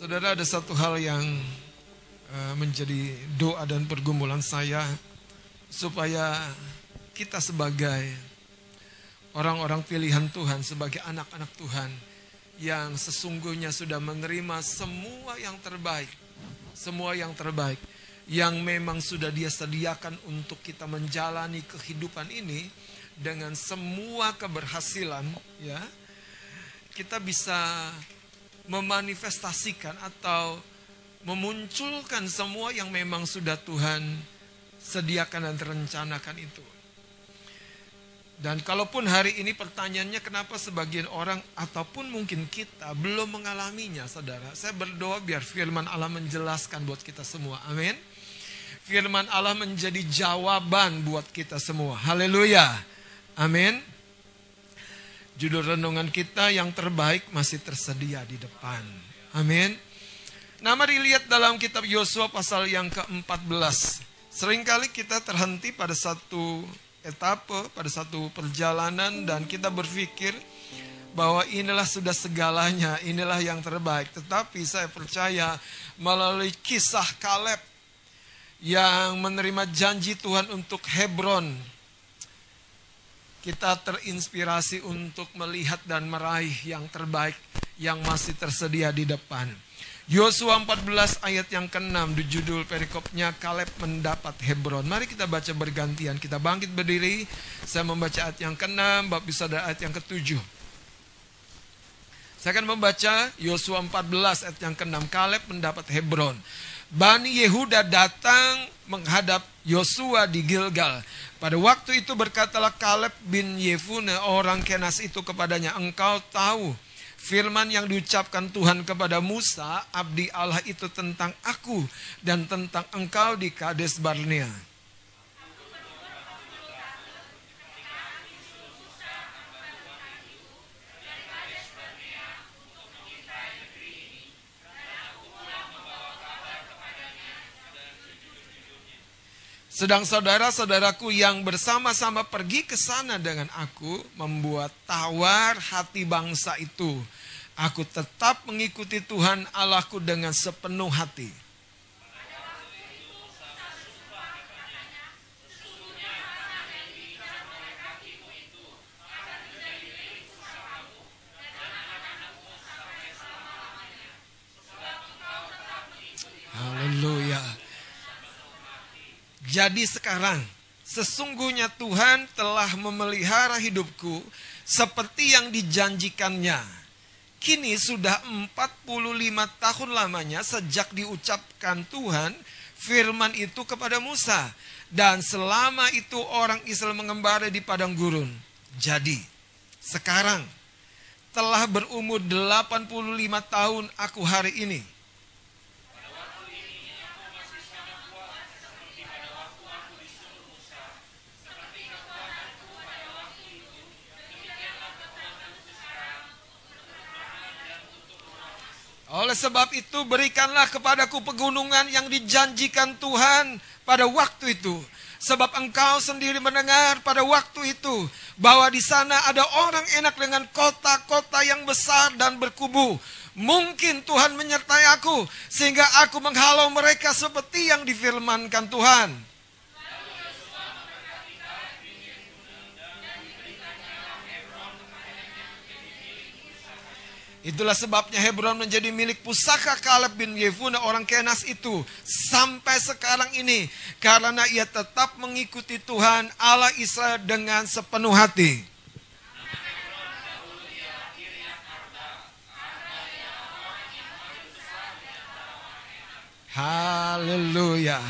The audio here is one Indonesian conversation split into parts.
Saudara, ada satu hal yang menjadi doa dan pergumulan saya, supaya kita sebagai orang-orang pilihan Tuhan, sebagai anak-anak Tuhan yang sesungguhnya sudah menerima semua yang terbaik, semua yang terbaik yang memang sudah Dia sediakan untuk kita menjalani kehidupan ini dengan semua keberhasilan, ya, kita bisa memanifestasikan atau memunculkan semua yang memang sudah Tuhan sediakan dan rencanakan itu. Dan kalaupun hari ini pertanyaannya kenapa sebagian orang ataupun mungkin kita belum mengalaminya, saudara, saya berdoa biar firman Allah menjelaskan buat kita semua. Amin. Firman Allah menjadi jawaban buat kita semua. Haleluya. Amin. Judul renungan kita yang terbaik masih tersedia di depan. Amin. Nah, mari lihat dalam kitab Yosua pasal yang ke-14. Seringkali kita terhenti pada satu etape, pada satu perjalanan, dan kita berpikir bahwa inilah sudah segalanya, inilah yang terbaik. Tetapi saya percaya melalui kisah Kaleb yang menerima janji Tuhan untuk Hebron, kita terinspirasi untuk melihat dan meraih yang terbaik yang masih tersedia di depan. Yosua 14 ayat yang ke-6, di judul perikopnya Kaleb mendapat Hebron. Mari kita baca bergantian, kita bangkit berdiri. Saya membaca ayat yang ke-6, Bapak bisa ada ayat yang ke-7. Saya akan membaca Yosua 14 ayat yang ke-6, Kaleb mendapat Hebron. Bani Yehuda datang menghadap Yosua di Gilgal. Pada waktu itu berkatalah Kaleb bin Yefune orang Kenas itu kepadanya, engkau tahu firman yang diucapkan Tuhan kepada Musa, abdi Allah itu, tentang aku dan tentang engkau di Kades Barnea. Sedang saudara-saudaraku yang bersama-sama pergi ke sana dengan aku membuat tawar hati bangsa itu. Aku tetap mengikuti Tuhan Allahku dengan sepenuh hati. Haleluya. Jadi sekarang, sesungguhnya Tuhan telah memelihara hidupku seperti yang dijanjikannya. Kini sudah 45 tahun lamanya sejak diucapkan Tuhan firman itu kepada Musa. Dan selama itu orang Israel mengembara di padang gurun. Jadi sekarang telah berumur 85 tahun aku hari ini. Oleh sebab itu berikanlah kepadaku pegunungan yang dijanjikan Tuhan pada waktu itu. Sebab engkau sendiri mendengar pada waktu itu bahwa di sana ada orang enak dengan kota-kota yang besar dan berkubu. Mungkin Tuhan menyertai aku sehingga aku menghalau mereka seperti yang difirmankan Tuhan. Itulah sebabnya Hebron menjadi milik pusaka Kaleb bin Yefune orang Kenas itu sampai sekarang ini, karena ia tetap mengikuti Tuhan Allah Israel dengan sepenuh hati. Haleluya.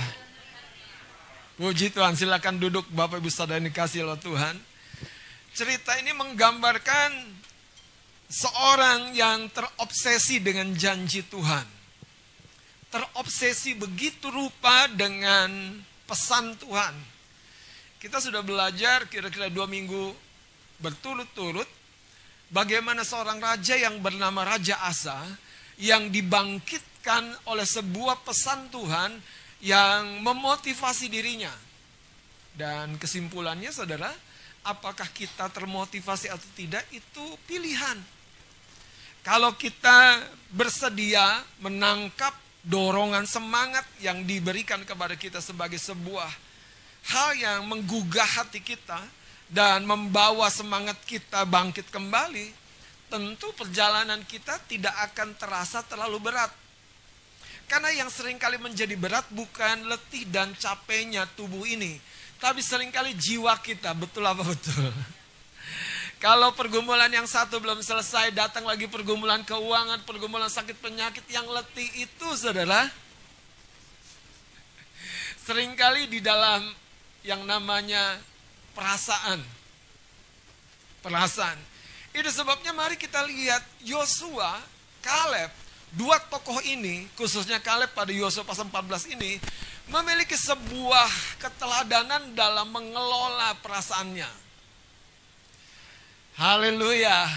Puji Tuhan, silakan duduk Bapak Ibu Saudara dikasih oleh Tuhan. Cerita ini menggambarkan seorang yang terobsesi dengan janji Tuhan. Terobsesi begitu rupa dengan pesan Tuhan. Kita sudah belajar kira-kira 2 minggu berturut-turut bagaimana seorang raja yang bernama Raja Asa yang dibangkitkan oleh sebuah pesan Tuhan yang memotivasi dirinya. Dan kesimpulannya, saudara, apakah kita termotivasi atau tidak, itu pilihan. Kalau kita bersedia menangkap dorongan semangat yang diberikan kepada kita sebagai sebuah hal yang menggugah hati kita dan membawa semangat kita bangkit kembali, tentu perjalanan kita tidak akan terasa terlalu berat. Karena yang seringkali menjadi berat bukan letih dan capeknya tubuh ini, tapi seringkali jiwa kita, betul apa betul? Kalau pergumulan yang satu belum selesai, datang lagi pergumulan keuangan, pergumulan sakit penyakit, yang letih itu, saudara, seringkali di dalam yang namanya perasaan. Perasaan. Itu sebabnya mari kita lihat Yosua, Kaleb, dua tokoh ini, khususnya Kaleb pada Yosua pasal 14 ini, memiliki sebuah keteladanan dalam mengelola perasaannya. Haleluya.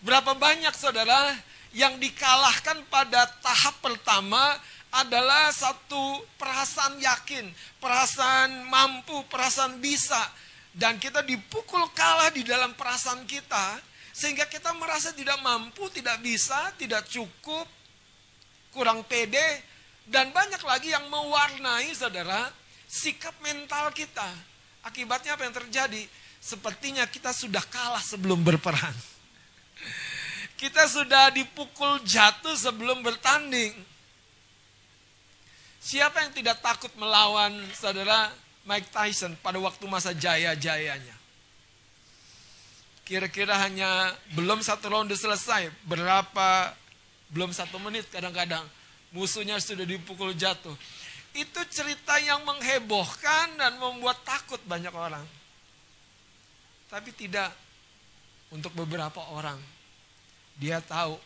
Berapa banyak saudara yang dikalahkan pada tahap pertama adalah satu perasaan yakin, perasaan mampu, perasaan bisa. Dan kita dipukul kalah di dalam perasaan kita, sehingga kita merasa tidak mampu, tidak bisa, tidak cukup, kurang pede. Dan banyak lagi yang mewarnai saudara sikap mental kita. Akibatnya apa yang terjadi? Sepertinya kita sudah kalah sebelum berperang. Kita sudah dipukul jatuh sebelum bertanding. Siapa yang tidak takut melawan saudara Mike Tyson pada waktu masa jaya-jayanya? Kira-kira hanya belum satu ronde selesai. Berapa? Belum satu menit kadang-kadang. Musuhnya sudah dipukul jatuh. Itu cerita yang menghebohkan dan membuat takut banyak orang. Tapi tidak untuk beberapa orang. Dia tahu,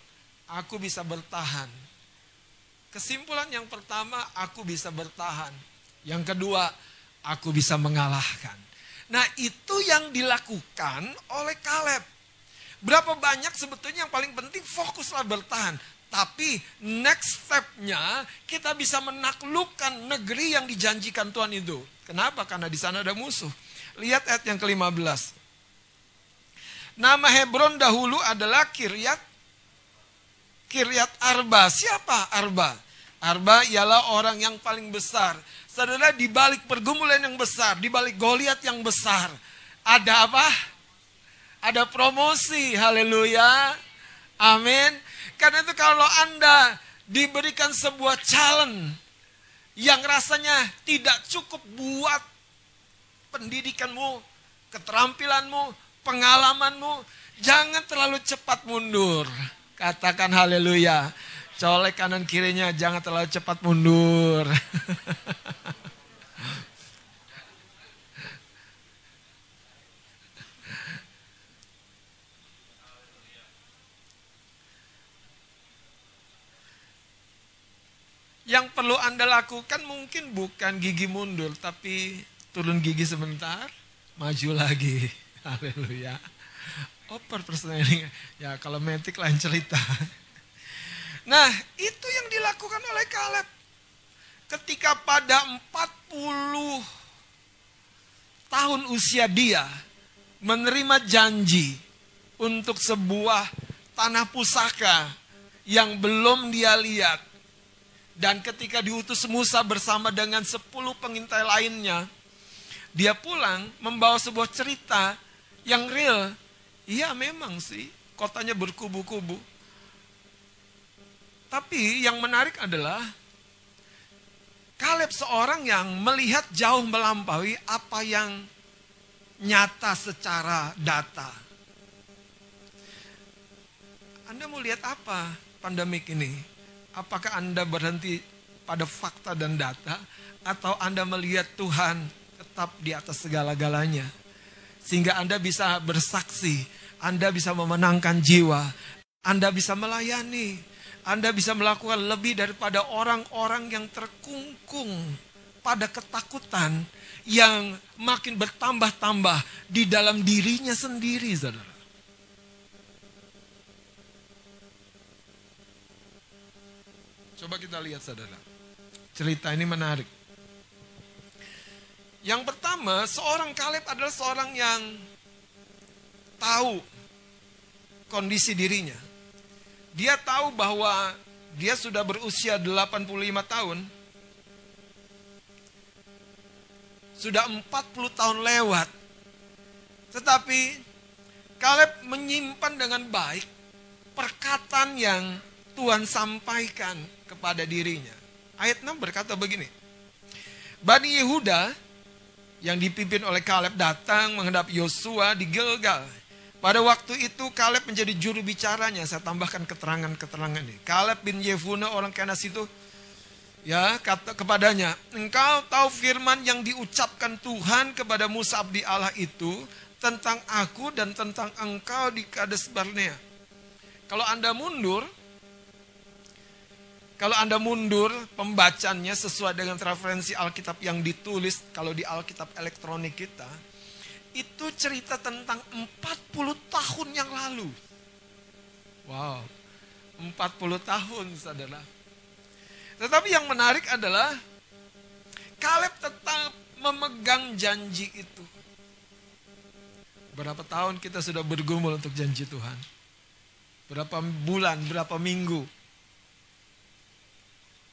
aku bisa bertahan. Kesimpulan yang pertama, aku bisa bertahan. Yang kedua, aku bisa mengalahkan. Nah, itu yang dilakukan oleh Kaleb. Berapa banyak sebetulnya yang paling penting, fokuslah bertahan. Tapi next step-nya, kita bisa menaklukkan negeri yang dijanjikan Tuhan itu. Kenapa? Karena di sana ada musuh. Lihat ayat yang ke-15. Nama Hebron dahulu adalah Kiryat Arba. Siapa Arba? Arba ialah orang yang paling besar. Saudara, di balik pergumulan yang besar, di balik Goliat yang besar, ada apa? Ada promosi. Haleluya. Amin. Karena itu kalau Anda diberikan sebuah challenge yang rasanya tidak cukup buat pendidikanmu, keterampilanmu, pengalamanmu, jangan terlalu cepat mundur. Katakan haleluya. Colek kanan kirinya, jangan terlalu cepat mundur. Yang perlu Anda lakukan mungkin bukan gigi mundur, tapi turun gigi sebentar, maju lagi. Haleluya. Oper personalnya. Ya kalau metik lain cerita. Nah, itu yang dilakukan oleh Kaleb. Ketika pada 40 tahun usia dia menerima janji untuk sebuah tanah pusaka yang belum dia lihat. Dan ketika diutus Musa bersama dengan 10 pengintai lainnya, dia pulang membawa sebuah cerita yang real. Iya memang sih, kotanya berkubu-kubu. Tapi yang menarik adalah Kaleb seorang yang melihat jauh melampaui apa yang nyata secara data. Anda mau lihat apa pandemik ini? Apakah Anda berhenti pada fakta dan data? Atau Anda melihat Tuhan tetap di atas segala-galanya? Sehingga Anda bisa bersaksi, Anda bisa memenangkan jiwa, Anda bisa melayani, Anda bisa melakukan lebih daripada orang-orang yang terkungkung pada ketakutan yang makin bertambah-tambah di dalam dirinya sendiri, saudara. Coba kita lihat, saudara. Cerita ini menarik. Yang pertama, seorang Kaleb adalah seorang yang tahu kondisi dirinya. Dia tahu bahwa dia sudah berusia 85 tahun. Sudah 40 tahun lewat. Tetapi Kaleb menyimpan dengan baik perkataan yang Tuhan sampaikan kepada dirinya. Ayat 6 berkata begini. Bani Yehuda yang dipimpin oleh Kaleb datang menghadap Yosua di Gilgal. Pada waktu itu Kaleb menjadi juru bicaranya. Saya tambahkan keterangan-keterangan ini. Kaleb bin Yefuna orang Kenas itu ya kata kepadanya, engkau tahu firman yang diucapkan Tuhan kepada Musa abdi Allah itu tentang aku dan tentang engkau di Kades Barnea. Kalau Anda mundur pembacaannya sesuai dengan referensi Alkitab yang ditulis, kalau di Alkitab elektronik kita, itu cerita tentang 40 tahun yang lalu. Wow, 40 tahun saudara. Tetapi yang menarik adalah Kaleb tetap memegang janji itu. Berapa tahun kita sudah bergumul untuk janji Tuhan? Berapa bulan, berapa minggu?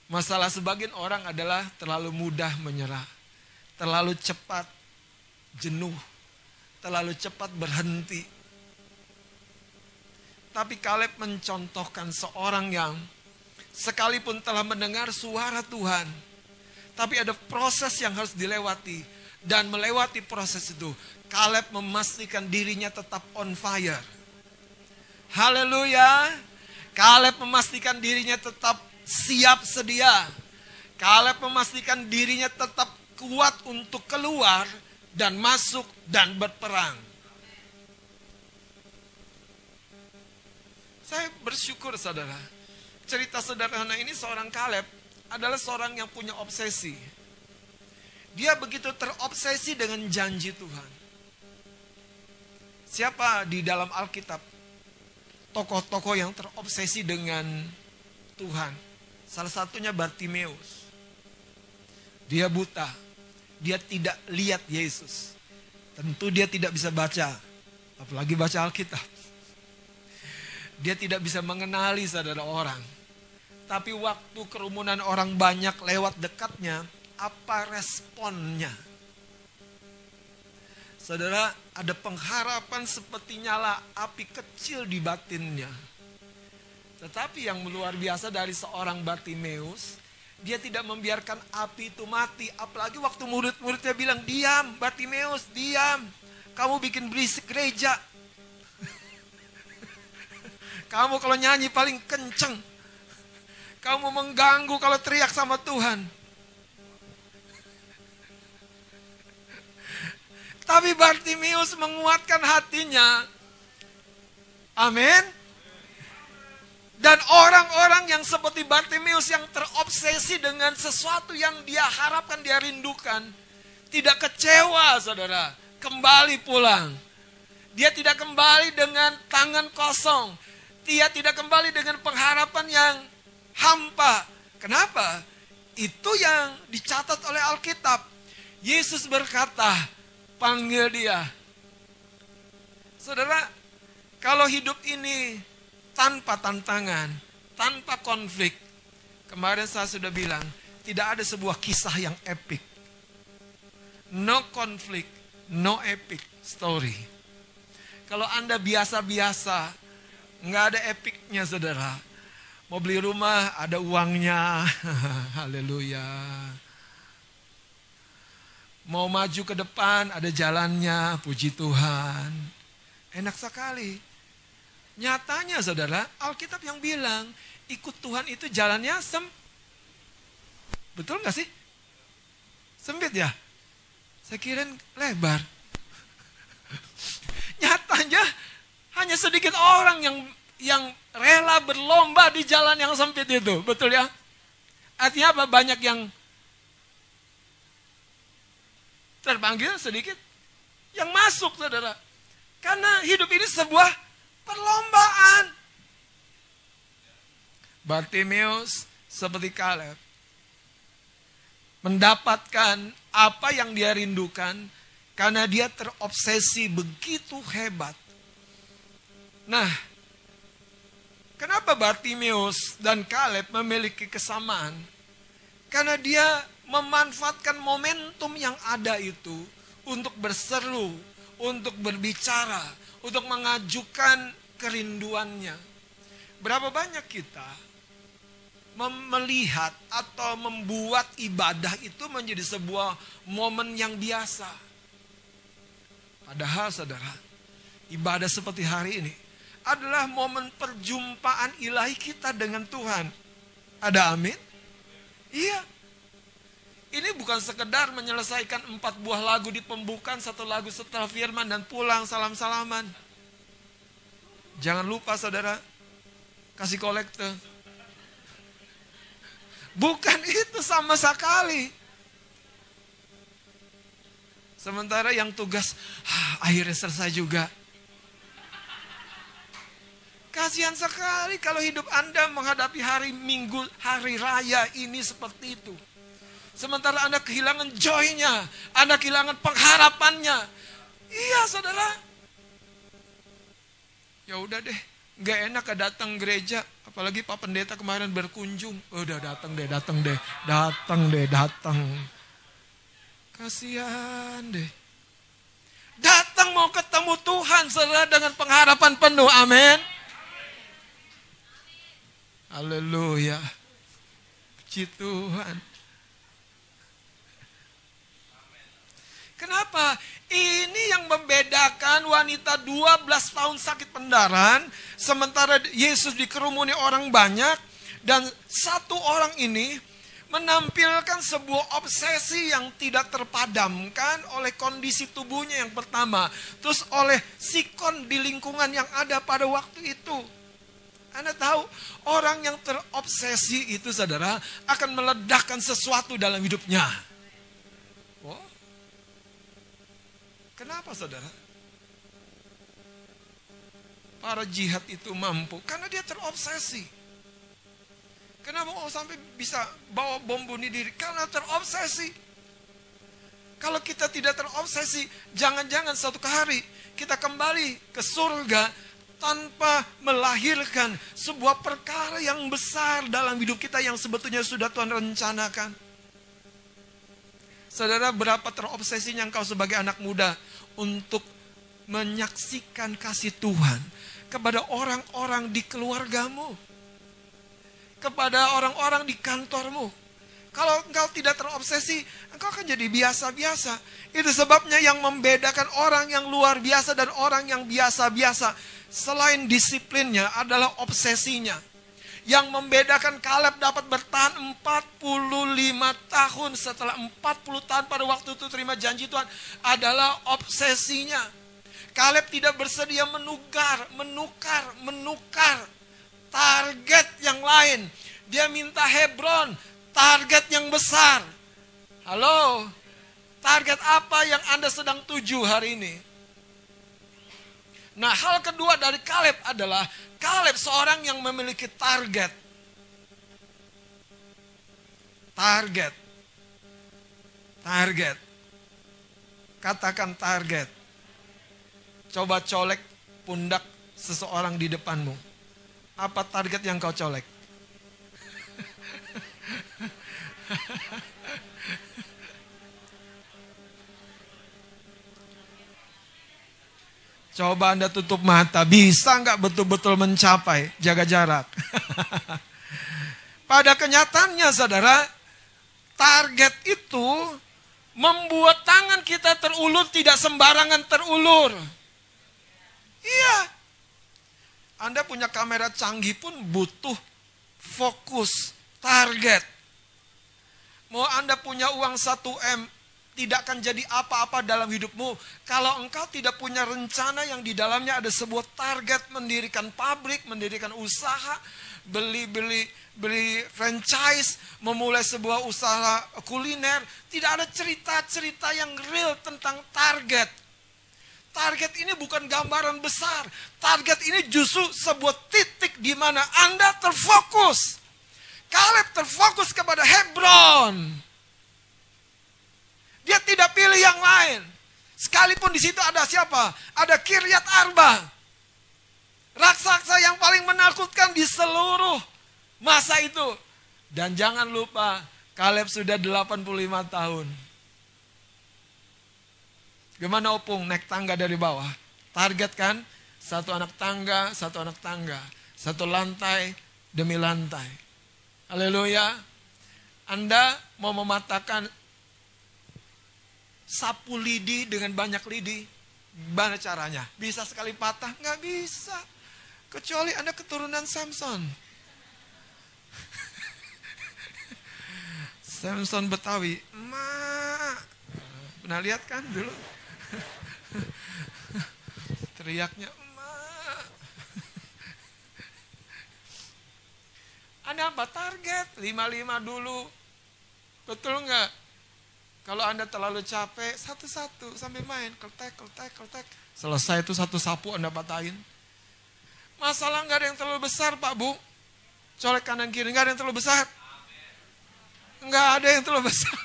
Masalah sebagian orang adalah terlalu mudah menyerah, terlalu cepat jenuh, terlalu cepat berhenti. Tapi Kaleb mencontohkan seorang yang sekalipun telah mendengar suara Tuhan, tapi ada proses yang harus dilewati. Dan melewati proses itu Kaleb memastikan dirinya tetap on fire. Haleluya. Kaleb memastikan dirinya tetap siap sedia. Kaleb memastikan dirinya tetap kuat untuk keluar dan masuk dan berperang. Saya bersyukur saudara. Cerita sederhana ini, seorang Kaleb adalah seorang yang punya obsesi. Dia begitu terobsesi dengan janji Tuhan. Siapa di dalam Alkitab tokoh-tokoh yang terobsesi dengan Tuhan? Salah satunya Bartimeus. Dia buta. Dia tidak lihat Yesus. Tentu dia tidak bisa baca, apalagi baca Alkitab. Dia tidak bisa mengenali saudara orang. Tapi waktu kerumunan orang banyak lewat dekatnya, apa responnya? Saudara, ada pengharapan seperti nyala api kecil di batinnya. Tetapi yang luar biasa dari seorang Bartimeus, dia tidak membiarkan api itu mati. Apalagi waktu murid-muridnya bilang, diam Bartimeus, diam. Kamu bikin berisik gereja. Kamu kalau nyanyi paling kenceng. Kamu mengganggu kalau teriak sama Tuhan. Tapi Bartimeus menguatkan hatinya. Amin. Dan orang-orang yang seperti Bartimeus yang terobsesi dengan sesuatu yang dia harapkan, dia rindukan, tidak kecewa saudara, kembali pulang. Dia tidak kembali dengan tangan kosong. Dia tidak kembali dengan pengharapan yang hampa. Kenapa? Itu yang dicatat oleh Alkitab. Yesus berkata, panggil dia. Saudara, kalau hidup ini tanpa tantangan, tanpa konflik. Kemarin saya sudah bilang, tidak ada sebuah kisah yang epic. No konflik, no epic story. Kalau Anda biasa-biasa, nggak ada epicnya saudara. Mau beli rumah, ada uangnya. Haleluya. Mau maju ke depan, ada jalannya. Puji Tuhan. Enak sekali. Nyatanya saudara, Alkitab yang bilang, ikut Tuhan itu jalannya betul gak sih? Sempit ya? Saya kirain lebar. Nyatanya hanya sedikit orang yang rela berlomba di jalan yang sempit itu. Betul ya? Artinya apa? Banyak yang terpanggil, sedikit yang masuk saudara. Karena hidup ini sebuah perlombaan. Bartimeus seperti Kaleb mendapatkan apa yang dia rindukan karena dia terobsesi begitu hebat. Nah, Kenapa Bartimeus dan Kaleb memiliki kesamaan? Karena dia memanfaatkan momentum yang ada itu untuk berseru, untuk berbicara, untuk mengajukan kerinduannya. Berapa banyak kita melihat atau membuat ibadah itu menjadi sebuah momen yang biasa. Padahal saudara, ibadah seperti hari ini adalah momen perjumpaan ilahi kita dengan Tuhan. Ada amin? Iya. Ini bukan sekedar menyelesaikan 4 buah lagu di pembukaan, 1 lagu setelah firman dan pulang salam-salaman. Jangan lupa saudara, kasih kolekte. Bukan itu sama sekali. Sementara yang tugas, akhirnya selesai juga. Kasihan sekali kalau hidup Anda menghadapi hari Minggu, hari raya ini seperti itu. Sementara Anda kehilangan joy-nya, Anda kehilangan pengharapannya. Iya, saudara. Ya udah deh, nggak enak datang gereja, apalagi Pak Pendeta kemarin berkunjung. Udah datang deh. Kasihan deh. Datang mau ketemu Tuhan, saudara, dengan pengharapan penuh. Amin. Haleluya. Puji Tuhan. Kenapa? Ini yang membedakan wanita 12 tahun sakit pendarahan, sementara Yesus dikerumuni orang banyak, dan satu orang ini menampilkan sebuah obsesi yang tidak terpadamkan oleh kondisi tubuhnya yang pertama, terus oleh sikon di lingkungan yang ada pada waktu itu. Anda tahu, orang yang terobsesi itu saudara akan meledakkan sesuatu dalam hidupnya. Oh. Kenapa saudara? Para jihad itu mampu karena dia terobsesi. Kenapa sampai bisa bawa bom bunuh diri? Karena terobsesi. Kalau kita tidak terobsesi, jangan-jangan suatu hari kita kembali ke surga tanpa melahirkan sebuah perkara yang besar dalam hidup kita yang sebetulnya sudah Tuhan rencanakan. Saudara, berapa terobsesinya engkau sebagai anak muda untuk menyaksikan kasih Tuhan kepada orang-orang di keluargamu, kepada orang-orang di kantormu. Kalau engkau tidak terobsesi, engkau akan jadi biasa-biasa. Itu sebabnya yang membedakan orang yang luar biasa dan orang yang biasa-biasa, selain disiplinnya, adalah obsesinya. Yang membedakan Kaleb dapat bertahan 45 tahun setelah 40 tahun pada waktu itu terima janji Tuhan adalah obsesinya. Kaleb tidak bersedia menukar target yang lain. Dia minta Hebron, target yang besar. Halo, target apa yang Anda sedang tuju hari ini? Nah, hal kedua dari Kaleb adalah Kaleb seorang yang memiliki target. Target. Katakan target. Coba colek pundak seseorang di depanmu. Apa target yang kau colek? Coba Anda tutup mata, bisa nggak betul-betul mencapai, jaga jarak. Pada kenyataannya saudara, target itu membuat tangan kita terulur, tidak sembarangan terulur. Iya. Anda punya kamera canggih pun butuh fokus, target. Mau Anda punya uang 1M, tidak akan jadi apa-apa dalam hidupmu kalau engkau tidak punya rencana yang di dalamnya ada sebuah target, mendirikan pabrik, mendirikan usaha, beli franchise, memulai sebuah usaha kuliner. Tidak ada cerita-cerita yang real tentang target. Target ini bukan gambaran besar. Target ini justru sebuah titik di mana Anda terfokus. Kaleb terfokus kepada Hebron. Dia tidak pilih yang lain. Sekalipun di situ ada siapa? Ada Kiryat Arba. Raksasa yang paling menakutkan di seluruh masa itu. Dan jangan lupa, Kaleb sudah 85 tahun. Gimana opung naik tangga dari bawah? Target kan? Satu anak tangga, satu anak tangga. Satu lantai demi lantai. Haleluya. Anda mau mematahkan sapu lidi dengan banyak lidi? Bagaimana caranya? Bisa sekali patah? Nggak bisa. Kecuali Anda keturunan Samson. Samson Betawi. Emak. Pernah lihat kan dulu? Teriaknya, emak. Anda apa target? 55 dulu. Betul nggak? Kalau Anda terlalu capek, satu-satu sambil main. Keltek, keltek, keltek. Selesai itu satu sapu Anda patahin. Masalah nggak ada yang terlalu besar, Pak Bu. Colek kanan kiri, nggak ada yang terlalu besar. Nggak ada yang terlalu besar.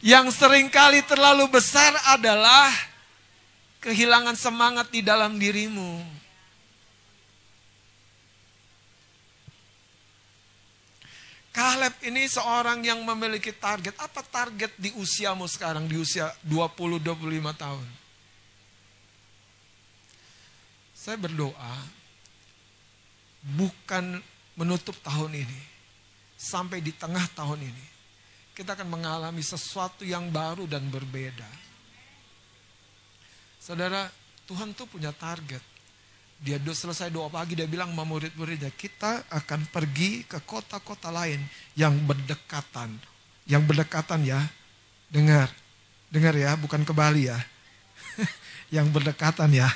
Yang seringkali terlalu besar adalah kehilangan semangat di dalam dirimu. Kaleb ini seorang yang memiliki target. Apa target di usiamu sekarang? Di usia 20-25 tahun. Saya berdoa, bukan menutup tahun ini, sampai di tengah tahun ini, kita akan mengalami sesuatu yang baru dan berbeda. Saudara, Tuhan tuh punya target. Dia selesai doa pagi, dia bilang sama murid-muridnya, kita akan pergi ke kota-kota lain yang berdekatan. Yang berdekatan ya, dengar. Dengar ya, bukan ke Bali ya. Yang berdekatan ya.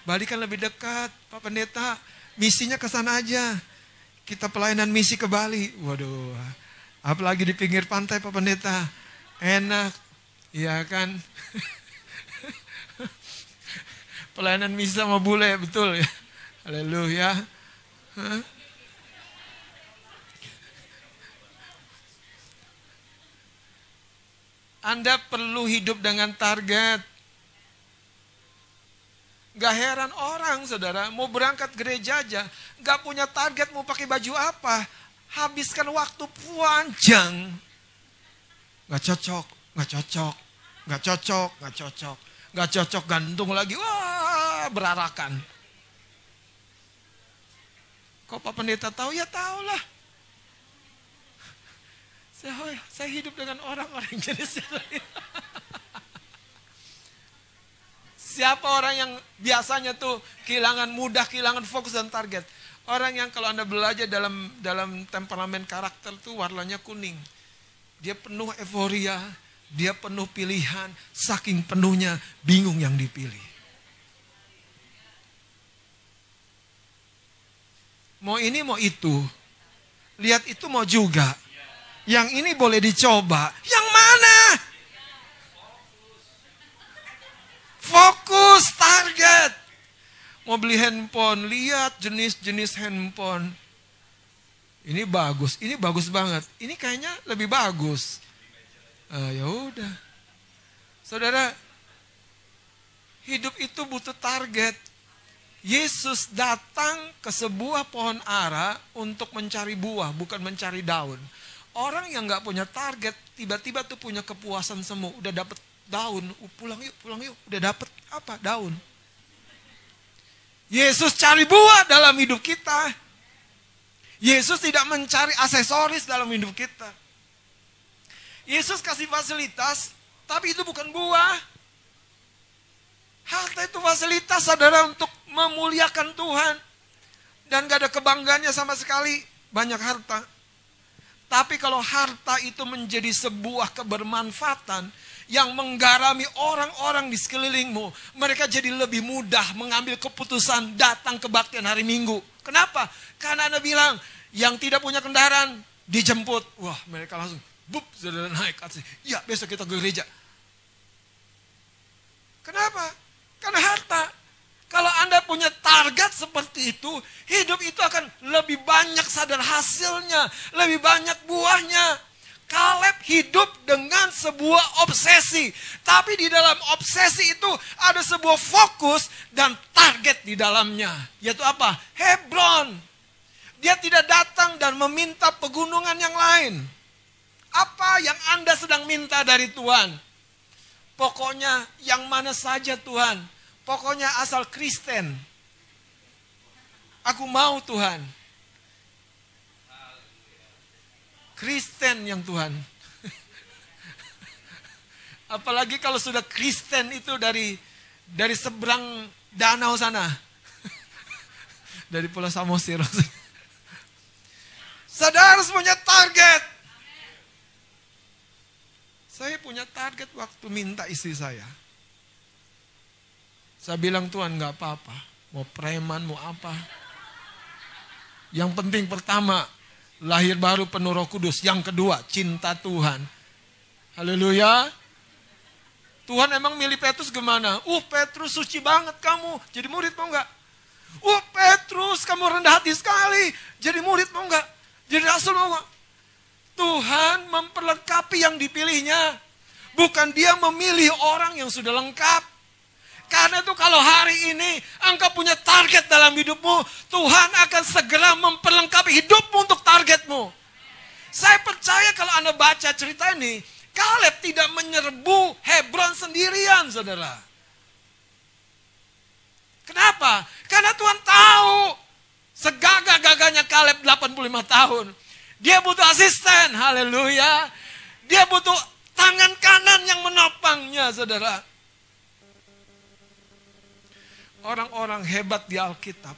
Bali kan lebih dekat, Pak Pendeta. Misinya ke sana aja. Kita pelayanan misi ke Bali. Waduh, apalagi di pinggir pantai Pak Pendeta. Enak, iya kan? Pelayanan misi sama bule, betul ya? Haleluya. Huh? Anda perlu hidup dengan target. Gak heran orang, saudara, mau berangkat gereja aja, gak punya target mau pakai baju apa. Habiskan waktu panjang. Gak cocok, gak cocok, gak cocok, gak cocok. Gak cocok, gantung lagi, wah berarakan. Kok Pak Pendeta tahu? Ya tahu lah. Saya hidup dengan orang-orang jenis lain. Siapa orang yang biasanya tuh kehilangan mudah, kehilangan fokus dan target? Orang yang kalau Anda belajar dalam temperamen karakter tuh warnanya kuning. Dia penuh euforia, dia penuh pilihan, saking penuhnya bingung yang dipilih. Mau ini mau itu, lihat itu mau juga. Yang ini boleh dicoba, yang mana? Fokus, target. Mau beli handphone, lihat jenis-jenis handphone. Ini bagus banget. Ini kayaknya lebih bagus. Ya udah. Saudara, hidup itu butuh target. Yesus datang ke sebuah pohon ara untuk mencari buah, bukan mencari daun. Orang yang nggak punya target, tiba-tiba tuh punya kepuasan semu. Udah dapet daun, pulang yuk, udah dapet apa? Daun. Yesus cari buah dalam hidup kita. Yesus tidak mencari aksesoris dalam hidup kita. Yesus kasih fasilitas, tapi itu bukan buah. Harta itu fasilitas, saudara, untuk memuliakan Tuhan. Dan gak ada kebanggaannya sama sekali, banyak harta. Tapi kalau harta itu menjadi sebuah kebermanfaatan, yang menggarami orang-orang di sekelilingmu, mereka jadi lebih mudah mengambil keputusan datang ke baktian hari Minggu. Kenapa? Karena Anda bilang, yang tidak punya kendaraan dijemput. Wah, mereka langsung bup, saudara, naik atas. Ya, besok kita ke gereja. Kenapa? Karena harta. Kalau Anda punya target seperti itu, hidup itu akan lebih banyak sadar hasilnya, lebih banyak buahnya. Kaleb hidup dengan sebuah obsesi. Tapi di dalam obsesi itu ada sebuah fokus dan target di dalamnya. Yaitu apa? Hebron. Dia tidak datang dan meminta pegunungan yang lain. Apa yang Anda sedang minta dari Tuhan? Pokoknya yang mana saja Tuhan. Pokoknya asal Kristen. Aku mau Tuhan. Kristen yang Tuhan. Apalagi kalau sudah Kristen itu dari seberang danau sana. Dari Pulau Samosir. Saudara harus punya target. Saya punya target waktu minta istri saya. Saya bilang Tuhan gak apa-apa. Mau preman, mau apa. Yang penting pertama, lahir baru penuh Roh Kudus. Yang kedua, cinta Tuhan. Haleluya. Tuhan emang milih Petrus gimana? Petrus suci banget kamu. Jadi murid mau enggak? Petrus kamu rendah hati sekali. Jadi murid mau enggak? Jadi rasul mau enggak? Tuhan memperlengkapi yang dipilihnya. Bukan dia memilih orang yang sudah lengkap. Karena itu kalau hari ini engkau punya target dalam hidupmu, Tuhan akan segera memperlengkapi hidupmu untuk targetmu. Saya percaya kalau Anda baca cerita ini, Kaleb tidak menyerbu Hebron sendirian, saudara. Kenapa? Karena Tuhan tahu segagah-gagahnya Kaleb 85 tahun. Dia butuh asisten, haleluya. Dia butuh tangan kanan yang menopangnya, saudara. Orang-orang hebat di Alkitab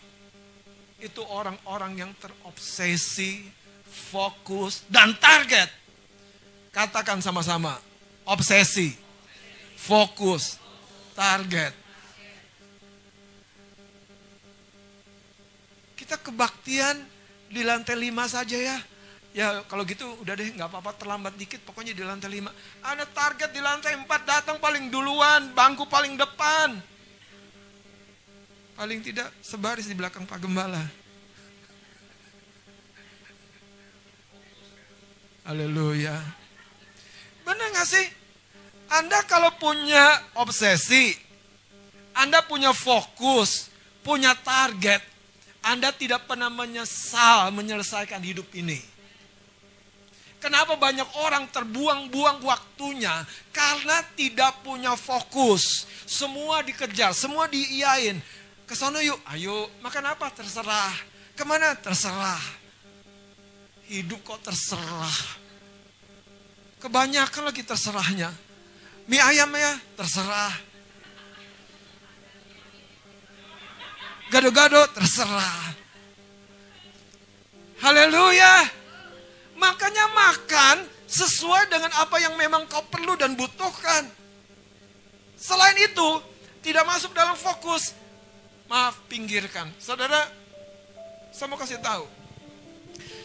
itu orang-orang yang terobsesi, fokus, dan target. Katakan sama-sama, obsesi, fokus, target. Kita kebaktian di lantai 5 saja ya. Ya kalau gitu udah deh, gak apa-apa terlambat dikit, pokoknya di lantai 5. Ada target di lantai 4, datang paling duluan, bangku paling depan. Paling tidak sebaris di belakang Pak Gembala. Haleluya. Benar gak sih? Anda kalau punya obsesi, Anda punya fokus, punya target, Anda tidak pernah menyesal menyelesaikan hidup ini. Kenapa banyak orang terbuang-buang waktunya? Karena tidak punya fokus. Semua dikejar, semua diiyain. Kesana yuk, ayo. Makan apa? Terserah. Kemana? Terserah. Hidup kok terserah. Kebanyakan lagi terserahnya. Mie ayam ya? Terserah. Gado-gado? Terserah. Haleluya. Makanya makan sesuai dengan apa yang memang kau perlu dan butuhkan. Selain itu, tidak masuk dalam fokus. Maaf, pinggirkan. Saudara, saya mau kasih tahu.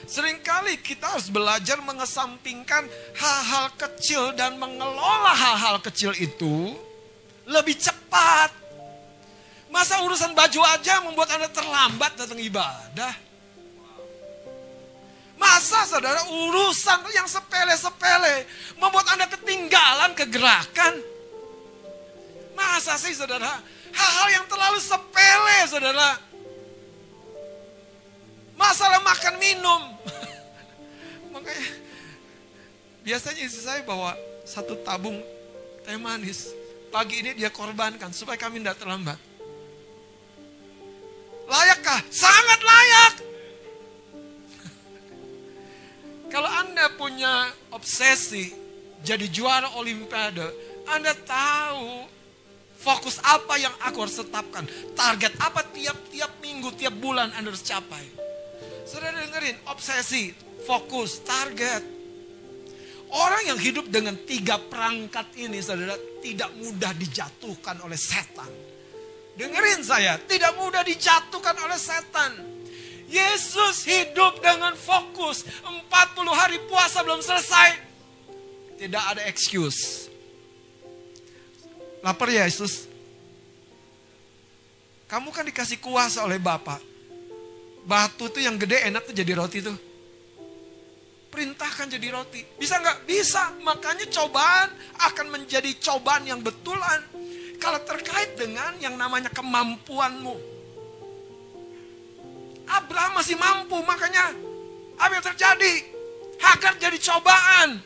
Seringkali kita harus belajar mengesampingkan hal-hal kecil dan mengelola hal-hal kecil itu lebih cepat. Masa urusan baju aja membuat Anda terlambat datang ibadah? Masa saudara urusan yang sepele-sepele membuat Anda ketinggalan kegerakan? Masa sih saudara? Hal-hal yang terlalu sepele, saudara. Masalah makan minum. Makanya, biasanya istri saya bawa 1 tabung teh manis. Pagi ini dia korbankan supaya kami tidak terlambat. Layakkah? Sangat layak. Kalau Anda punya obsesi jadi juara olimpiade, Anda tahu fokus apa yang aku harus tetapkan. Target apa tiap minggu, tiap bulan Anda harus capai. Saudara dengerin, obsesi, fokus, target. Orang yang hidup dengan 3 perangkat ini, saudara, tidak mudah dijatuhkan oleh setan. Dengerin saya, tidak mudah dijatuhkan oleh setan. Yesus hidup dengan fokus. 40 hari puasa belum selesai. Tidak ada excuse. Lapar ya Yesus? Kamu kan dikasih kuasa oleh Bapa. Batu tuh yang gede enak tuh jadi roti tuh. perintahkan jadi roti. Bisa nggak? Bisa. Makanya cobaan akan menjadi cobaan yang betulan kalau terkait dengan yang namanya kemampuanmu. Abraham masih mampu, makanya apa yang terjadi? Hagar jadi cobaan.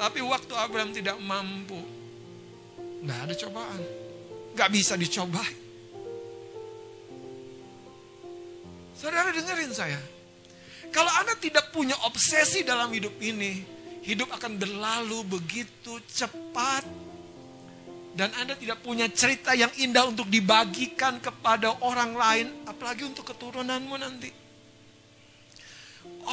Tapi waktu Abraham tidak mampu, nggak ada cobaan, nggak bisa dicobai. Saudara dengerin saya, kalau Anda tidak punya obsesi dalam hidup ini, hidup akan berlalu begitu cepat. Dan Anda tidak punya cerita yang indah untuk dibagikan kepada orang lain, apalagi untuk keturunanmu nanti.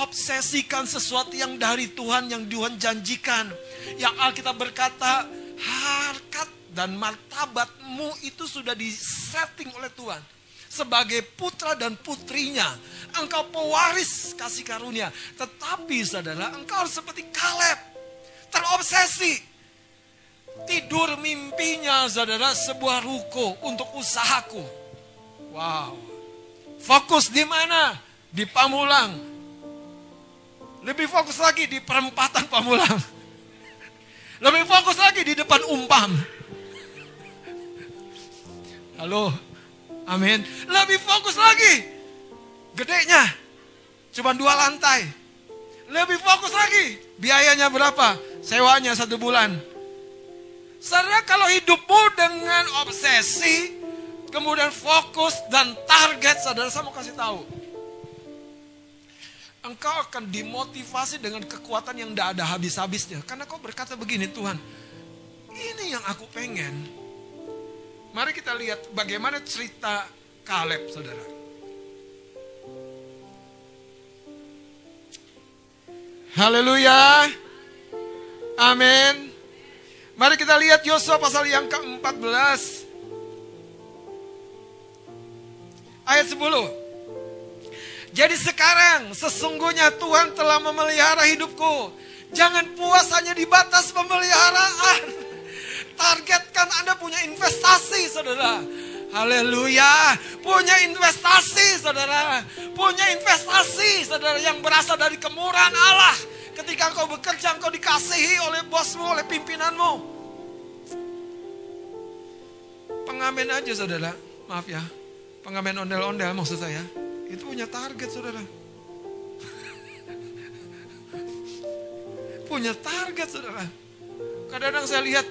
Obsesikan sesuatu yang dari Tuhan, yang Tuhan janjikan. Yang Alkitab berkata, harkat dan martabatmu itu sudah disetting oleh Tuhan. Sebagai putra dan putrinya, engkau pewaris kasih karunia. Tetapi saudara, engkau seperti Kaleb, terobsesi. Tidur mimpinya saudara, sebuah ruko untuk usahaku. Wow. Fokus di mana? Di Pamulang. Lebih fokus lagi di perempatan Pamulang. Lebih fokus lagi di depan Umpam. Halo. Amin. Lebih fokus lagi. Gedenya cuma 2 lantai. Lebih fokus lagi. Biayanya berapa? Sewanya 1 bulan. Karena kalau hidupmu dengan obsesi, kemudian fokus dan target, saudara saya mau kasih tahu, engkau akan dimotivasi dengan kekuatan yang tidak ada habis-habisnya. Karena kau berkata begini, Tuhan, ini yang aku pengen. Mari kita lihat bagaimana cerita Kaleb, saudara. Haleluya. Amin. Mari kita lihat Yosua pasal yang ke-14. Ayat 10. Jadi sekarang sesungguhnya Tuhan telah memelihara hidupku. Jangan puas hanya di batas pemeliharaan. Targetkan Anda punya investasi, saudara. Haleluya. Punya investasi, saudara. Punya investasi, saudara, yang berasal dari kemurahan Allah. Ketika engkau bekerja, engkau dikasihi oleh bosmu, oleh pimpinanmu. Pengamen aja, saudara. Maaf ya. Pengamen ondel-ondel maksud saya. Itu punya target, saudara. Punya target, saudara. Kadang-kadang saya lihat,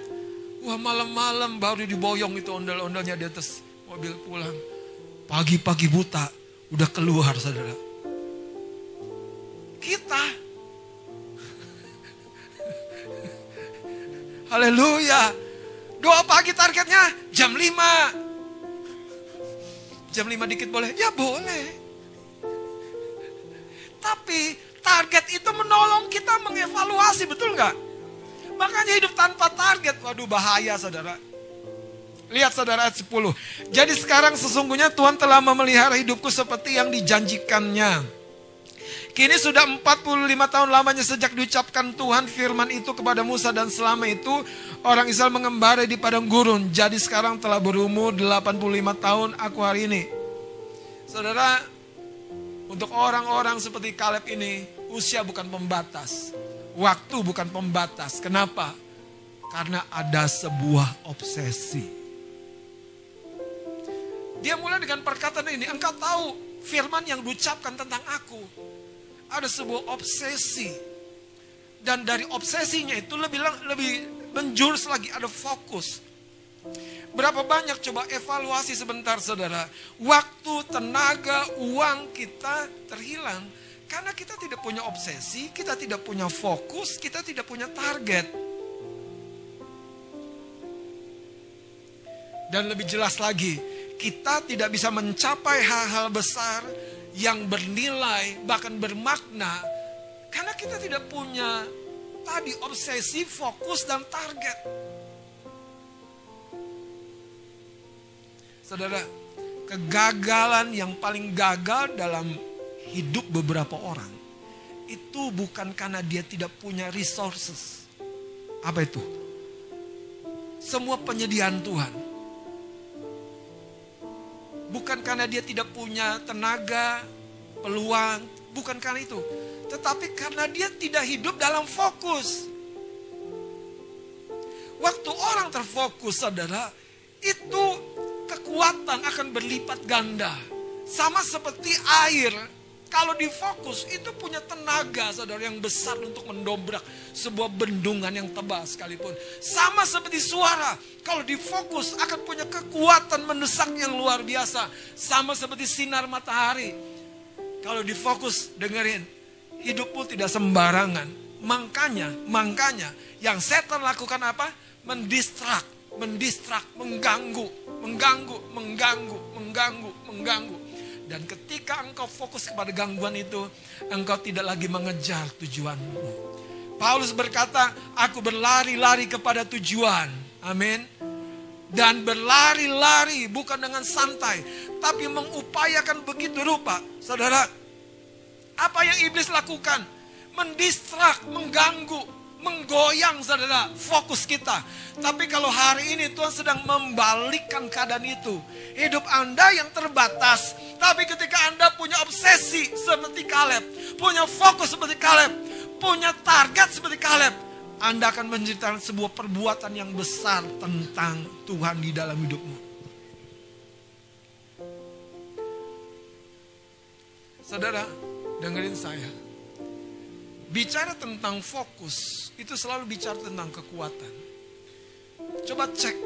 wah, malam-malam baru diboyong itu ondel-ondelnya di atas mobil pulang. Pagi-pagi buta, udah keluar, saudara. Kita. Haleluya. Doa pagi targetnya jam 5. Jam 5 dikit boleh? Ya boleh. Tapi target itu menolong kita mengevaluasi, betul nggak? Makanya hidup tanpa target, waduh bahaya, saudara. Lihat saudara ayat 10. Jadi sekarang sesungguhnya Tuhan telah memelihara hidupku seperti yang dijanjikannya. Kini sudah 45 tahun lamanya sejak diucapkan Tuhan firman itu kepada Musa, dan selama itu orang Israel mengembara di padang gurun. Jadi sekarang telah berumur 85 tahun aku hari ini. Saudara, untuk orang-orang seperti Kaleb ini, usia bukan pembatas. Waktu bukan pembatas. Kenapa? Karena ada sebuah obsesi. Dia mulai dengan perkataan ini, engkau tahu firman yang diucapkan tentang aku. Ada sebuah obsesi. Dan dari obsesinya itu lebih menjurus lagi, ada fokus. Berapa banyak, coba evaluasi sebentar saudara. Waktu, tenaga, uang kita terhilang. Karena kita tidak punya obsesi, kita tidak punya fokus, kita tidak punya target. Dan lebih jelas lagi, kita tidak bisa mencapai hal-hal besar yang bernilai, bahkan bermakna. Karena kita tidak punya tadi obsesi, fokus, dan target. Saudara, kegagalan yang paling gagal dalam hidup beberapa orang itu bukan karena dia tidak punya resources. Apa itu? Semua penyediaan Tuhan. Bukan karena dia tidak punya tenaga, peluang, bukan karena itu, tetapi karena dia tidak hidup dalam fokus. Waktu orang terfokus, saudara, itu kekuatan akan berlipat ganda. Sama seperti air, kalau difokus itu punya tenaga, saudara, yang besar untuk mendobrak sebuah bendungan yang tebal sekalipun. Sama seperti suara, kalau difokus akan punya kekuatan mendesak yang luar biasa. Sama seperti sinar matahari, kalau difokus, dengerin, hidupmu tidak sembarangan. Makanya yang setan lakukan apa? Mendistrak, mengganggu. Dan ketika engkau fokus kepada gangguan itu, engkau tidak lagi mengejar tujuanmu. Paulus berkata, aku berlari-lari kepada tujuan. Amin. Dan berlari-lari bukan dengan santai, tapi mengupayakan begitu rupa. Saudara, apa yang iblis lakukan? Mendistrak, mengganggu, menggoyang, saudara, fokus kita. Tapi kalau hari ini Tuhan sedang membalikkan keadaan itu. Hidup Anda yang terbatas, tapi ketika Anda punya obsesi seperti Kaleb, punya fokus seperti Kaleb, punya target seperti Kaleb, Anda akan menceritakan sebuah perbuatan yang besar tentang Tuhan di dalam hidupmu. Saudara, dengerin saya. Bicara tentang fokus, itu selalu bicara tentang kekuatan. Coba cek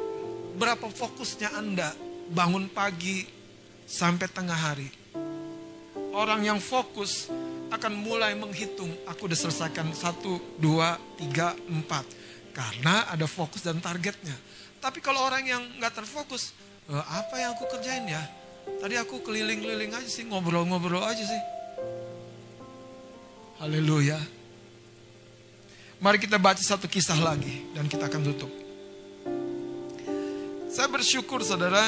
berapa fokusnya Anda bangun pagi sampai tengah hari. Orang yang fokus akan mulai menghitung, aku udah selesaikan 1, 2, 3, 4. Karena ada fokus dan targetnya. Tapi kalau orang yang nggak terfokus, apa yang aku kerjain ya? Tadi aku keliling-keliling aja sih, ngobrol-ngobrol aja sih. Haleluya. Mari kita baca satu kisah lagi dan kita akan tutup. Saya bersyukur, saudara,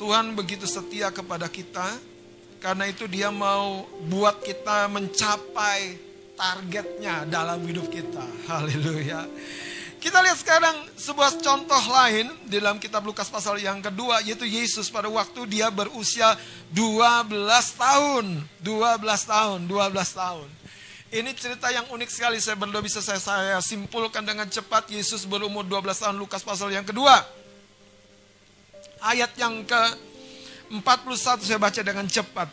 Tuhan begitu setia kepada kita. Karena itu dia mau buat kita mencapai targetnya dalam hidup kita. Haleluya. Kita lihat sekarang sebuah contoh lain di dalam kitab Lukas pasal yang kedua, yaitu Yesus pada waktu dia berusia 12 tahun. Ini cerita yang unik sekali, saya berdoa bisa saya simpulkan dengan cepat. Yesus berumur 12 tahun, Lukas pasal yang kedua. Ayat yang ke-41 saya baca dengan cepat.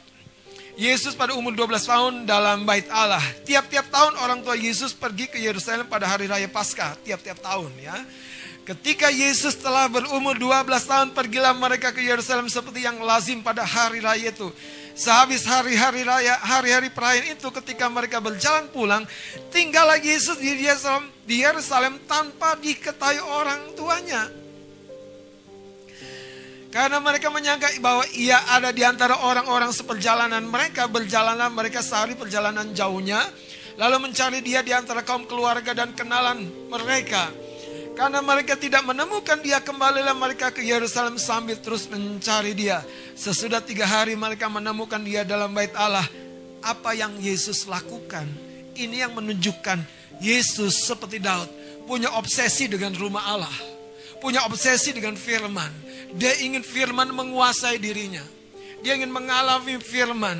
Yesus pada umur 12 tahun dalam bait Allah. Tiap-tiap tahun orang tua Yesus pergi ke Yerusalem pada hari raya Paskah. Tiap-tiap tahun ya. Ketika Yesus telah berumur 12 tahun, pergilah mereka ke Yerusalem seperti yang lazim pada hari raya itu. Sehabis hari-hari perayaan itu, ketika mereka berjalan pulang, tinggallah Yesus di Yerusalem tanpa diketahui orang tuanya. Karena mereka menyangka bahwa ia ada di antara orang-orang seperjalanan mereka. Berjalanlah mereka sehari perjalanan jauhnya, lalu mencari dia di antara kaum keluarga dan kenalan mereka. Karena mereka tidak menemukan dia, kembalilah mereka ke Yerusalem sambil terus mencari dia. Sesudah 3 hari mereka menemukan dia dalam bait Allah. Apa yang Yesus lakukan? Ini yang menunjukkan Yesus seperti Daud, punya obsesi dengan rumah Allah, punya obsesi dengan firman. Dia ingin firman menguasai dirinya. Dia ingin mengalami firman.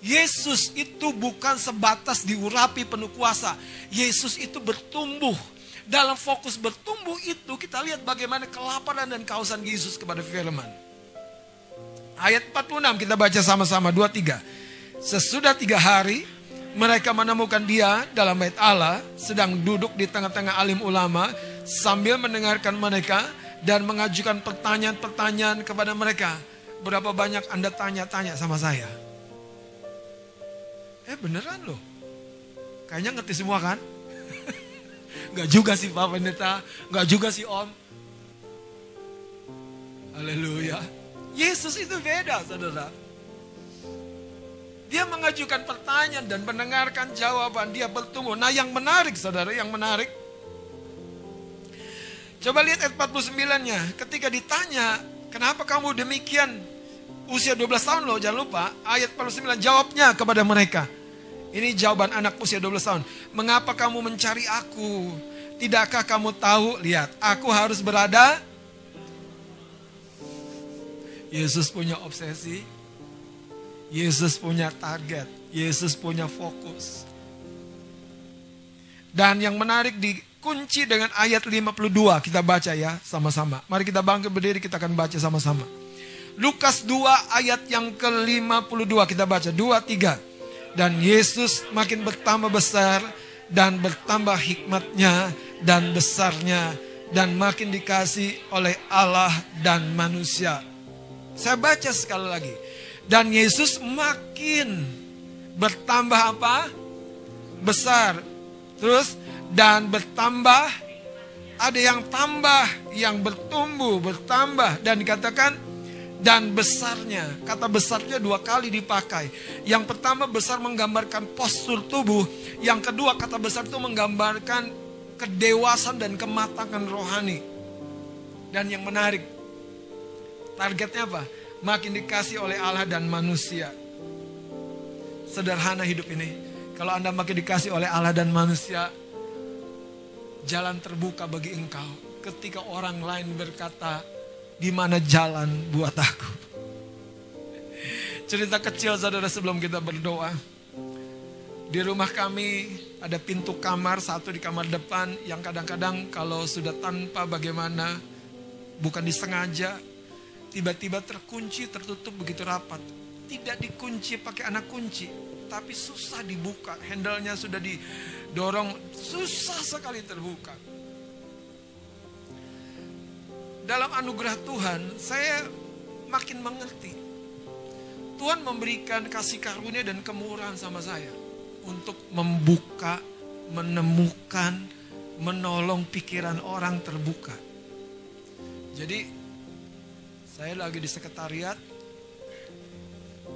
Yesus itu bukan sebatas diurapi penuh kuasa. Yesus itu bertumbuh. Dalam fokus bertumbuh itu kita lihat bagaimana kelaparan dan kausan Yesus kepada firman. Ayat 46 kita baca sama-sama, 2-3. Sesudah 3 hari mereka menemukan dia dalam bait Allah, sedang duduk di tengah-tengah alim ulama sambil mendengarkan mereka dan mengajukan pertanyaan-pertanyaan kepada mereka. Berapa banyak Anda tanya-tanya sama saya? Beneran loh. Kayaknya ngerti semua kan? Enggak juga sih Pak Pendeta, enggak juga sih Om. Haleluya. Yesus itu beda, saudara. Dia mengajukan pertanyaan dan mendengarkan jawaban, dia bertumbuh. Nah yang menarik, saudara, yang menarik, coba lihat ayat 49-nya. Ketika ditanya, kenapa kamu demikian? Usia 12 tahun loh, jangan lupa. Ayat 49, jawabnya kepada mereka. Ini jawaban anak usia 12 tahun. Mengapa kamu mencari aku? Tidakkah kamu tahu? Lihat, aku harus berada. Yesus punya obsesi. Yesus punya target. Yesus punya fokus. Dan yang menarik dikunci dengan ayat 52. Kita baca ya sama-sama. Mari kita bangkit berdiri, kita akan baca sama-sama. Lukas 2 ayat yang ke-52. Kita baca 2, 3. Dan Yesus makin bertambah besar dan bertambah hikmatnya dan besarnya, dan makin dikasih oleh Allah dan manusia. Saya baca sekali lagi. Dan Yesus makin bertambah apa? Besar. Terus, dan bertambah. Ada yang tambah, yang bertumbuh, bertambah. Dan dikatakan, dan besarnya. Kata besarnya 2 kali dipakai. Yang pertama besar menggambarkan postur tubuh. Yang kedua kata besar itu menggambarkan kedewasaan dan kematangan rohani. Dan yang menarik, targetnya apa? Makin dikasih oleh Allah dan manusia. Sederhana hidup ini. Kalau Anda makin dikasih oleh Allah dan manusia, jalan terbuka bagi engkau. Ketika orang lain berkata, di mana jalan buat aku? Cerita kecil saudara sebelum kita berdoa. Di rumah kami ada pintu kamar, 1 di kamar depan, yang kadang-kadang kalau sudah tanpa bagaimana, bukan disengaja, tiba-tiba terkunci, tertutup begitu rapat. Tidak dikunci pakai anak kunci, tapi susah dibuka. Handle-nya sudah didorong, susah sekali terbuka. Dalam anugerah Tuhan, saya makin mengerti. Tuhan memberikan kasih karunia dan kemurahan sama saya untuk membuka, menemukan, menolong pikiran orang terbuka. Jadi saya lagi di sekretariat.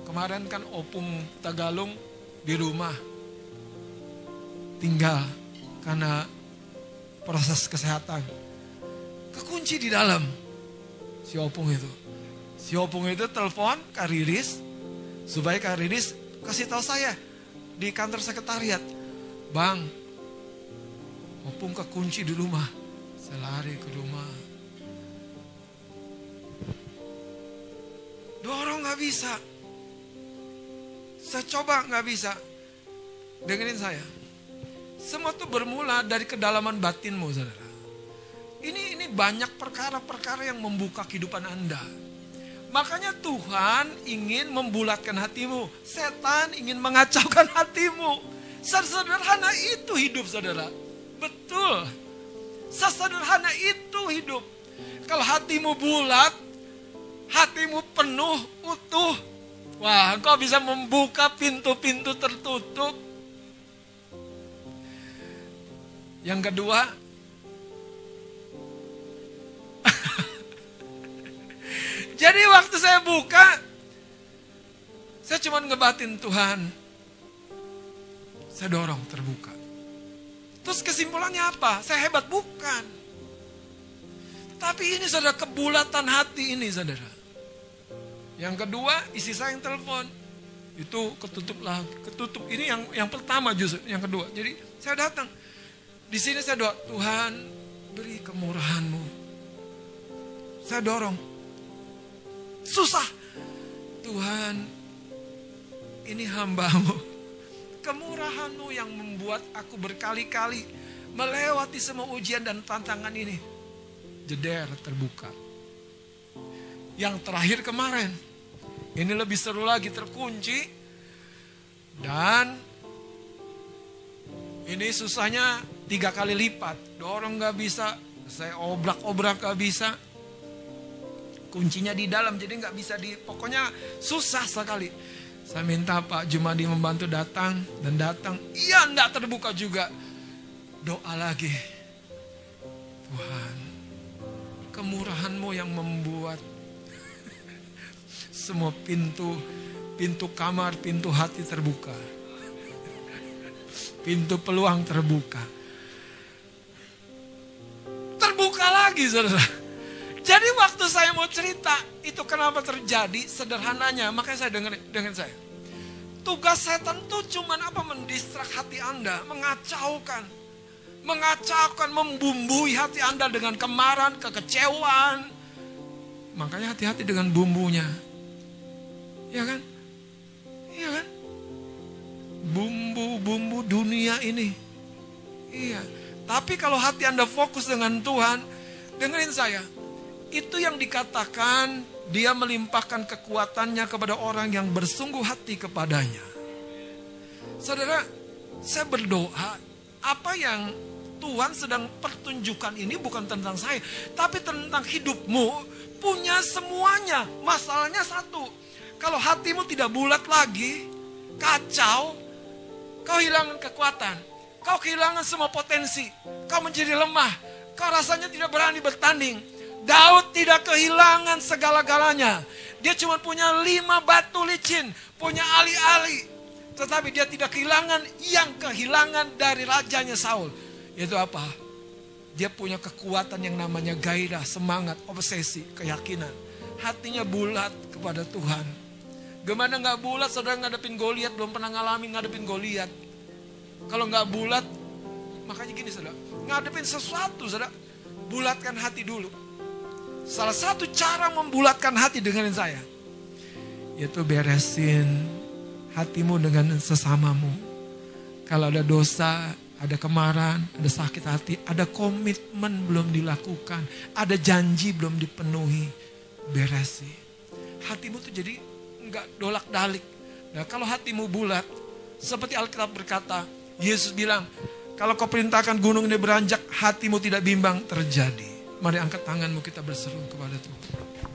Kemarin kan opung Tagalung di rumah tinggal karena proses kesehatan. Kekunci di dalam si opung itu. Si opung itu telepon Kak Riris supaya Kak Riris kasih tahu saya di kantor sekretariat, Bang, opung kekunci di rumah. Saya lari ke rumah, dorong gak bisa, saya coba gak bisa. Dengerin saya, semua itu bermula dari kedalaman batinmu saudara. Ini banyak perkara-perkara yang membuka kehidupan Anda. Makanya Tuhan ingin membulatkan hatimu. Setan ingin mengacaukan hatimu. Sesederhana itu hidup saudara. Betul. Sesederhana itu hidup. Kalau hatimu bulat, hatimu penuh, utuh, wah, engkau bisa membuka pintu-pintu tertutup. Yang kedua, jadi waktu saya buka, saya cuma ngebatin Tuhan. Saya dorong terbuka. Terus kesimpulannya apa? Saya hebat? Bukan. Tapi ini saudara, kebulatan hati ini saudara. Yang kedua, isi saya yang telepon. Itu ketutup lah. Ketutup ini yang pertama justru. Yang kedua. Jadi saya datang. Di sini saya doa, Tuhan beri kemurahan-Mu. Saya dorong. Susah. Tuhan, ini hamba-Mu. Kemurahan-Mu yang membuat aku berkali-kali melewati semua ujian dan tantangan ini. Jeder terbuka. Yang terakhir kemarin, ini lebih seru lagi, terkunci. Dan ini susahnya 3 kali lipat. Dorong gak bisa, saya obrak-obrak gak bisa. Kuncinya di dalam, jadi nggak bisa pokoknya susah sekali. Saya minta Pak Jumadi membantu datang, dan datang, iya nggak terbuka juga. Doa lagi. Tuhan, kemurahan-Mu yang membuat semua pintu, pintu kamar, pintu hati terbuka. Pintu peluang terbuka. Terbuka lagi, saudara. Jadi waktu saya mau cerita, itu kenapa terjadi sederhananya. Makanya saya dengerin saya. Tugas setan itu cuman apa? Mendistrak hati Anda, mengacaukan. Mengacaukan, membumbui hati Anda dengan kemarahan, kekecewaan. Makanya hati-hati dengan bumbunya. Iya kan? Iya kan? bumbu-bumbu dunia ini. Iya. Tapi kalau hati Anda fokus dengan Tuhan, dengerin saya, itu yang dikatakan Dia melimpahkan kekuatannya kepada orang yang bersungguh hati kepadanya. Saudara, saya berdoa, apa yang Tuhan sedang pertunjukkan ini bukan tentang saya, tapi tentang hidupmu. Punya semuanya, masalahnya satu, kalau hatimu tidak bulat lagi, kacau, kau hilangan kekuatan. Kau kehilangan semua potensi. Kau menjadi lemah. Kau rasanya tidak berani bertanding. Daud tidak kehilangan segala-galanya. Dia cuma punya 5 batu licin. Punya ali-ali. Tetapi dia tidak kehilangan yang kehilangan dari rajanya Saul. Yaitu apa? Dia punya kekuatan yang namanya gairah, semangat, obsesi, keyakinan. Hatinya bulat kepada Tuhan. Gimana gak bulat, saudara ngadepin Goliat? Belum pernah ngalami ngadepin Goliat. Kalau nggak bulat, makanya gini saudara, ngadepin sesuatu saudara, bulatkan hati dulu. Salah satu cara membulatkan hati, dengerin saya, yaitu beresin hatimu dengan sesamamu. Kalau ada dosa, ada kemarahan, ada sakit hati, ada komitmen belum dilakukan, ada janji belum dipenuhi, beresi. Hatimu tuh jadi nggak dolak-dalik. Nah kalau hatimu bulat, seperti Alkitab berkata, Yesus bilang, kalau kau perintahkan gunung ini beranjak, hatimu tidak bimbang terjadi. Mari angkat tanganmu, kita berseru kepada Tuhan.